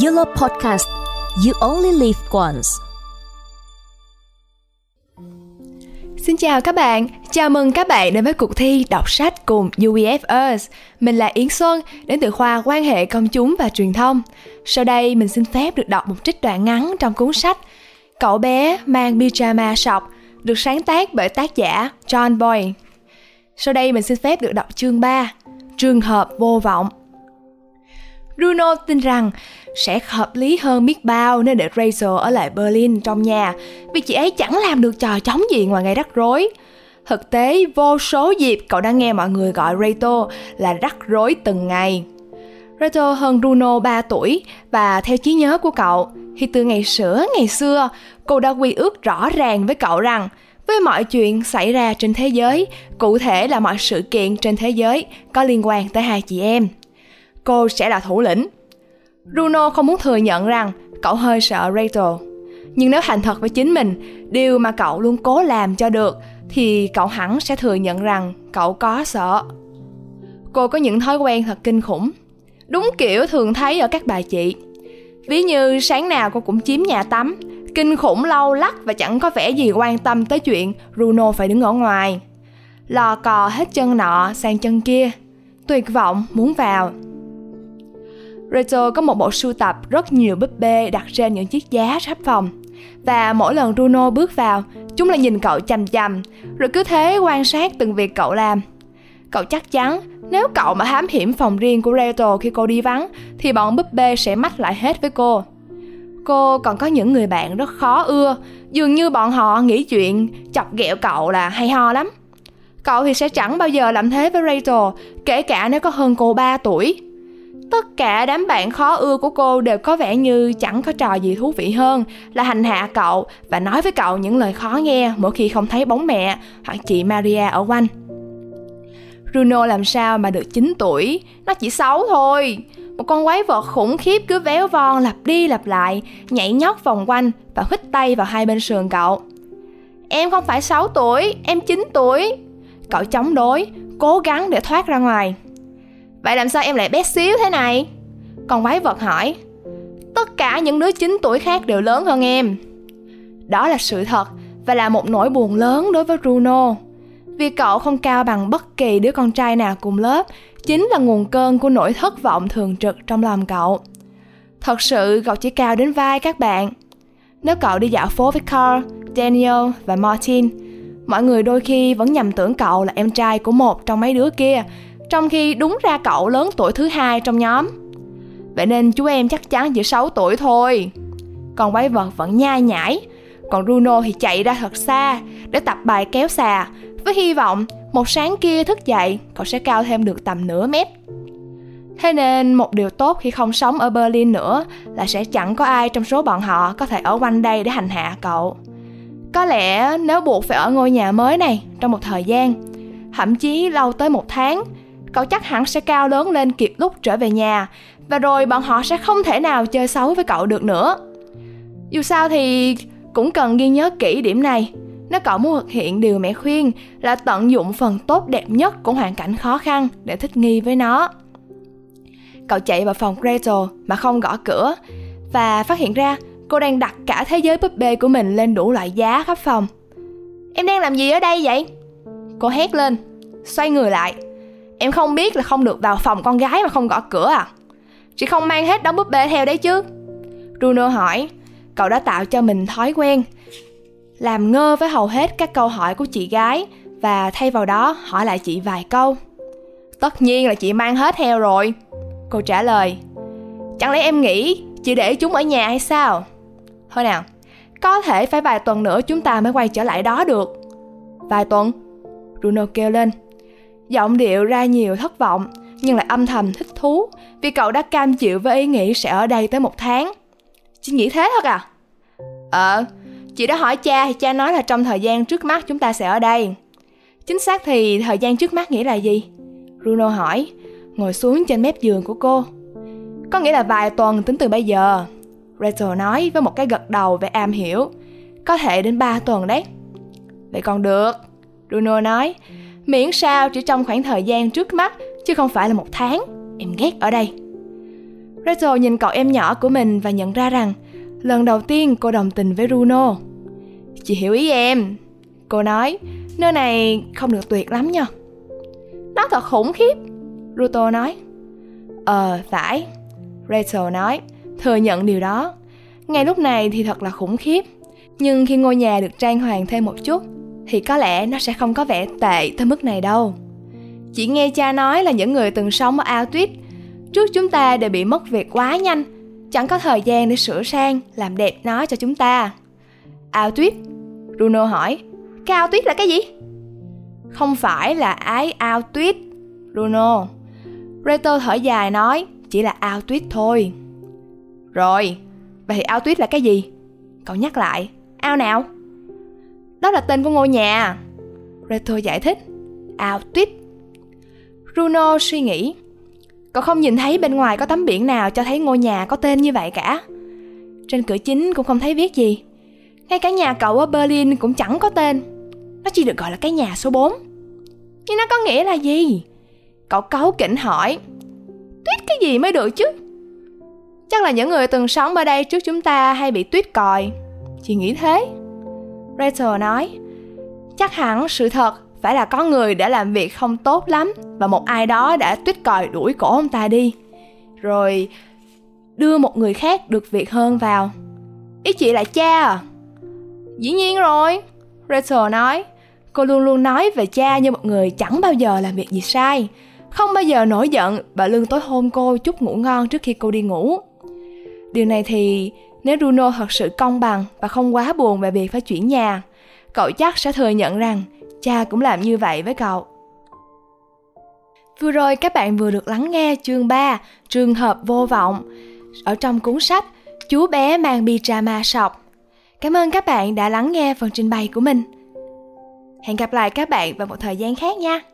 Your podcast, you only live once. Xin chào các bạn, chào mừng các bạn đến với cuộc thi đọc sách cùng UEF-ers. Mình là Yến Xuân, đến từ khoa Quan hệ công chúng và truyền thông. Sau đây mình xin phép được đọc một trích đoạn ngắn trong cuốn sách Cậu bé mang pyjama sọc, được sáng tác bởi tác giả John Boyne. Sau đây mình xin phép được đọc chương 3, trường hợp vô vọng. Bruno tin rằng sẽ hợp lý hơn biết bao nếu để Rachel ở lại Berlin trong nhà, vì chị ấy chẳng làm được trò trống gì ngoài gây rắc rối. Thực tế, vô số dịp cậu đã nghe mọi người gọi Rachel là rắc rối từng ngày. Rachel hơn Bruno 3 tuổi, và theo trí nhớ của cậu thì từ ngày xưa cô đã quy ước rõ ràng với cậu rằng với mọi chuyện xảy ra trên thế giới, cụ thể là mọi sự kiện trên thế giới có liên quan tới hai chị em, cô sẽ là thủ lĩnh. Bruno không muốn thừa nhận rằng cậu hơi sợ Rachel. Nhưng nếu thành thật với chính mình, điều mà cậu luôn cố làm cho được, thì cậu hẳn sẽ thừa nhận rằng cậu có sợ. Cô có những thói quen thật kinh khủng, đúng kiểu thường thấy ở các bà chị. Ví như sáng nào cô cũng chiếm nhà tắm, kinh khủng lau lắc và chẳng có vẻ gì quan tâm tới chuyện Bruno phải đứng ở ngoài. Lò cò hết chân nọ sang chân kia, tuyệt vọng muốn vào. Rachel có một bộ sưu tập rất nhiều búp bê đặt trên những chiếc giá khắp phòng. Và mỗi lần Bruno bước vào, chúng lại nhìn cậu chằm chằm, rồi cứ thế quan sát từng việc cậu làm. Cậu chắc chắn nếu cậu mà thám hiểm phòng riêng của Rachel khi cô đi vắng, thì bọn búp bê sẽ mách lại hết với cô. Cô còn có những người bạn rất khó ưa, dường như bọn họ nghĩ chuyện chọc ghẹo cậu là hay ho lắm. Cậu thì sẽ chẳng bao giờ làm thế với Rachel, kể cả nếu có hơn cô 3 tuổi. Tất cả đám bạn khó ưa của cô đều có vẻ như chẳng có trò gì thú vị hơn là hành hạ cậu và nói với cậu những lời khó nghe mỗi khi không thấy bóng mẹ hoặc chị Maria ở quanh. Bruno làm sao mà được 9 tuổi, nó chỉ 6 thôi. Một con quái vật khủng khiếp cứ véo von lặp đi lặp lại, nhảy nhót vòng quanh và huýt tay vào hai bên sườn cậu. Em không phải 6 tuổi, em 9 tuổi. Cậu chống đối, cố gắng để thoát ra ngoài. Vậy làm sao em lại bé xíu thế này? Con quái vật hỏi. Tất cả những đứa 9 tuổi khác đều lớn hơn em. Đó là sự thật và là một nỗi buồn lớn đối với Bruno. Vì cậu không cao bằng bất kỳ đứa con trai nào cùng lớp chính là nguồn cơn của nỗi thất vọng thường trực trong lòng cậu. Thật sự cậu chỉ cao đến vai các bạn. Nếu cậu đi dạo phố với Carl, Daniel và Martin, mọi người đôi khi vẫn nhầm tưởng cậu là em trai của một trong mấy đứa kia, trong khi đúng ra cậu lớn tuổi thứ hai trong nhóm. Vậy nên chú em chắc chắn chỉ 6 tuổi thôi. Còn quái vật vẫn nhai nhãi, còn Bruno thì chạy ra thật xa để tập bài kéo xà, với hy vọng một sáng kia thức dậy cậu sẽ cao thêm được tầm nửa mét. Thế nên một điều tốt khi không sống ở Berlin nữa là sẽ chẳng có ai trong số bọn họ có thể ở quanh đây để hành hạ cậu. Có lẽ nếu buộc phải ở ngôi nhà mới này trong một thời gian, thậm chí lâu tới 1 tháng, cậu chắc hẳn sẽ cao lớn lên kịp lúc trở về nhà, và rồi bọn họ sẽ không thể nào chơi xấu với cậu được nữa. Dù sao thì cũng cần ghi nhớ kỹ điểm này nếu cậu muốn thực hiện điều mẹ khuyên là tận dụng phần tốt đẹp nhất của hoàn cảnh khó khăn để thích nghi với nó. Cậu chạy vào phòng Gretel mà không gõ cửa, và phát hiện ra cô đang đặt cả thế giới búp bê của mình lên đủ loại giá khắp phòng. Em đang làm gì ở đây vậy? Cô hét lên, xoay người lại. Em không biết là không được vào phòng con gái mà không gõ cửa à? Chị không mang hết đống búp bê theo đấy chứ? Bruno hỏi. Cậu đã tạo cho mình thói quen làm ngơ với hầu hết các câu hỏi của chị gái, và thay vào đó hỏi lại chị vài câu. Tất nhiên là chị mang hết theo rồi, cô trả lời. Chẳng lẽ em nghĩ chị để chúng ở nhà hay sao? Thôi nào, có thể phải vài tuần nữa chúng ta mới quay trở lại đó được. Vài tuần? Bruno kêu lên, giọng điệu ra nhiều thất vọng nhưng lại âm thầm thích thú, vì cậu đã cam chịu với ý nghĩ sẽ ở đây tới 1 tháng. Chị nghĩ thế thật à? Chị đã hỏi cha thì cha nói là trong thời gian trước mắt chúng ta sẽ ở đây. Chính xác thì thời gian trước mắt nghĩa là gì? Bruno hỏi, ngồi xuống trên mép giường của cô. Có nghĩa là vài tuần tính từ bây giờ, Rachel nói với một cái gật đầu vẻ am hiểu. Có thể đến 3 tuần đấy. Vậy còn được, Bruno nói, miễn sao chỉ trong khoảng thời gian trước mắt, chứ không phải là 1 tháng. Em ghét ở đây. Rachel nhìn cậu em nhỏ của mình và nhận ra rằng lần đầu tiên cô đồng tình với Bruno. Chị hiểu ý em, cô nói, nơi này không được tuyệt lắm nha. Nó thật khủng khiếp, Ruto nói. Phải, Rachel nói, thừa nhận điều đó. Ngay lúc này thì thật là khủng khiếp, nhưng khi ngôi nhà được trang hoàng thêm một chút thì có lẽ nó sẽ không có vẻ tệ tới mức này đâu. Chị nghe cha nói là những người từng sống ở Auschwitz trước chúng ta đều bị mất việc quá nhanh, chẳng có thời gian để sửa sang, làm đẹp nó cho chúng ta. Auschwitz? Bruno hỏi. Cái Auschwitz là cái gì? Không phải là ái Auschwitz, Bruno. Reto thở dài nói, chỉ là Auschwitz thôi. Rồi, vậy thì Auschwitz là cái gì? Cậu nhắc lại, ao nào? Đó là tên của ngôi nhà, Reto giải thích. Auschwitz. Bruno suy nghĩ. Cậu không nhìn thấy bên ngoài có tấm biển nào cho thấy ngôi nhà có tên như vậy cả. Trên cửa chính cũng không thấy viết gì. Ngay cả nhà cậu ở Berlin cũng chẳng có tên. Nó chỉ được gọi là cái nhà số 4. Nhưng nó có nghĩa là gì? Cậu cáu kỉnh hỏi. Tuyết cái gì mới được chứ? Chắc là những người từng sống ở đây trước chúng ta hay bị tuyết còi. Chị nghĩ thế, Rachel nói. Chắc hẳn sự thật phải là có người đã làm việc không tốt lắm và một ai đó đã tuyết còi đuổi cổ ông ta đi, rồi đưa một người khác được việc hơn vào. Ý chị là cha à? Dĩ nhiên rồi, Rachel nói. Cô luôn luôn nói về cha như một người chẳng bao giờ làm việc gì sai, không bao giờ nổi giận và luôn tối hôm cô chút ngủ ngon trước khi cô đi ngủ. Điều này thì nếu Bruno thật sự công bằng và không quá buồn về việc phải chuyển nhà, cậu chắc sẽ thừa nhận rằng cha cũng làm như vậy với cậu. Vừa rồi các bạn vừa được lắng nghe chương 3, trường hợp vô vọng, ở trong cuốn sách Chú bé mang pyjama sọc. Cảm ơn các bạn đã lắng nghe phần trình bày của mình. Hẹn gặp lại các bạn vào một thời gian khác nha.